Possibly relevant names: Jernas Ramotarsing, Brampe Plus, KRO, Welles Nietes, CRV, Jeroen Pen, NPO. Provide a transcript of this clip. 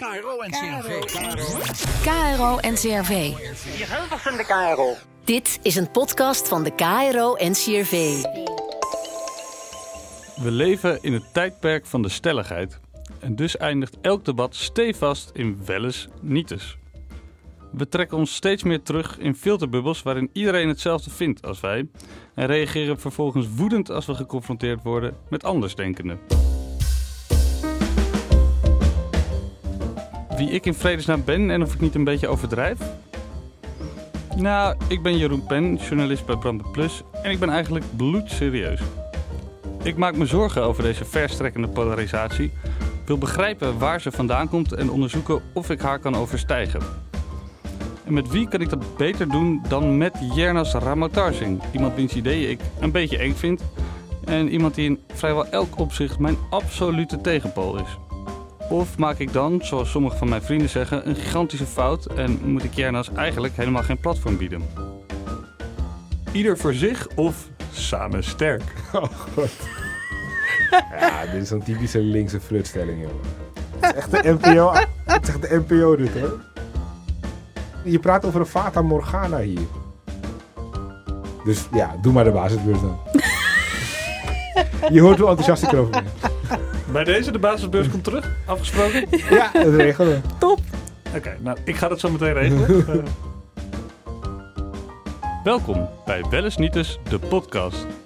KRO en CRV. KRO en CRV. De KRO. Dit is een podcast van de KRO en CRV. We leven in het tijdperk van de stelligheid. En dus eindigt elk debat stevast in Welles Nietes. We trekken ons steeds meer terug in filterbubbels waarin iedereen hetzelfde vindt als wij. En reageren vervolgens woedend als we geconfronteerd worden met andersdenkenden. Wie ik in vredesnaam ben en of ik niet een beetje overdrijf? Nou, ik ben Jeroen Pen, journalist bij Brampe Plus en ik ben eigenlijk bloedserieus. Ik maak me zorgen over deze verstrekkende polarisatie, wil begrijpen waar ze vandaan komt en onderzoeken of ik haar kan overstijgen. En met wie kan ik dat beter doen dan met Jernas Ramotarsing, iemand wiens ideeën ik een beetje eng vind en iemand die in vrijwel elk opzicht mijn absolute tegenpool is. Of maak ik dan, zoals sommige van mijn vrienden zeggen, een gigantische fout en moet ik Jernas eigenlijk helemaal geen platform bieden? Ieder voor zich of samen sterk? Oh god. Ja, dit is zo'n typische linkse flutstelling, joh. Het is echt de NPO, het is echt de NPO dit, hoor. Je praat over een Fata Morgana hier. Dus ja, doe maar de basisbeurs dan. Je hoort hoe enthousiast ik erover ben. Bij deze, de basisbeurs komt terug, afgesproken? Ja, dat regelen we. Top! Oké, nou, ik ga dat zo meteen regelen. Welkom bij Welles Nietes, de podcast.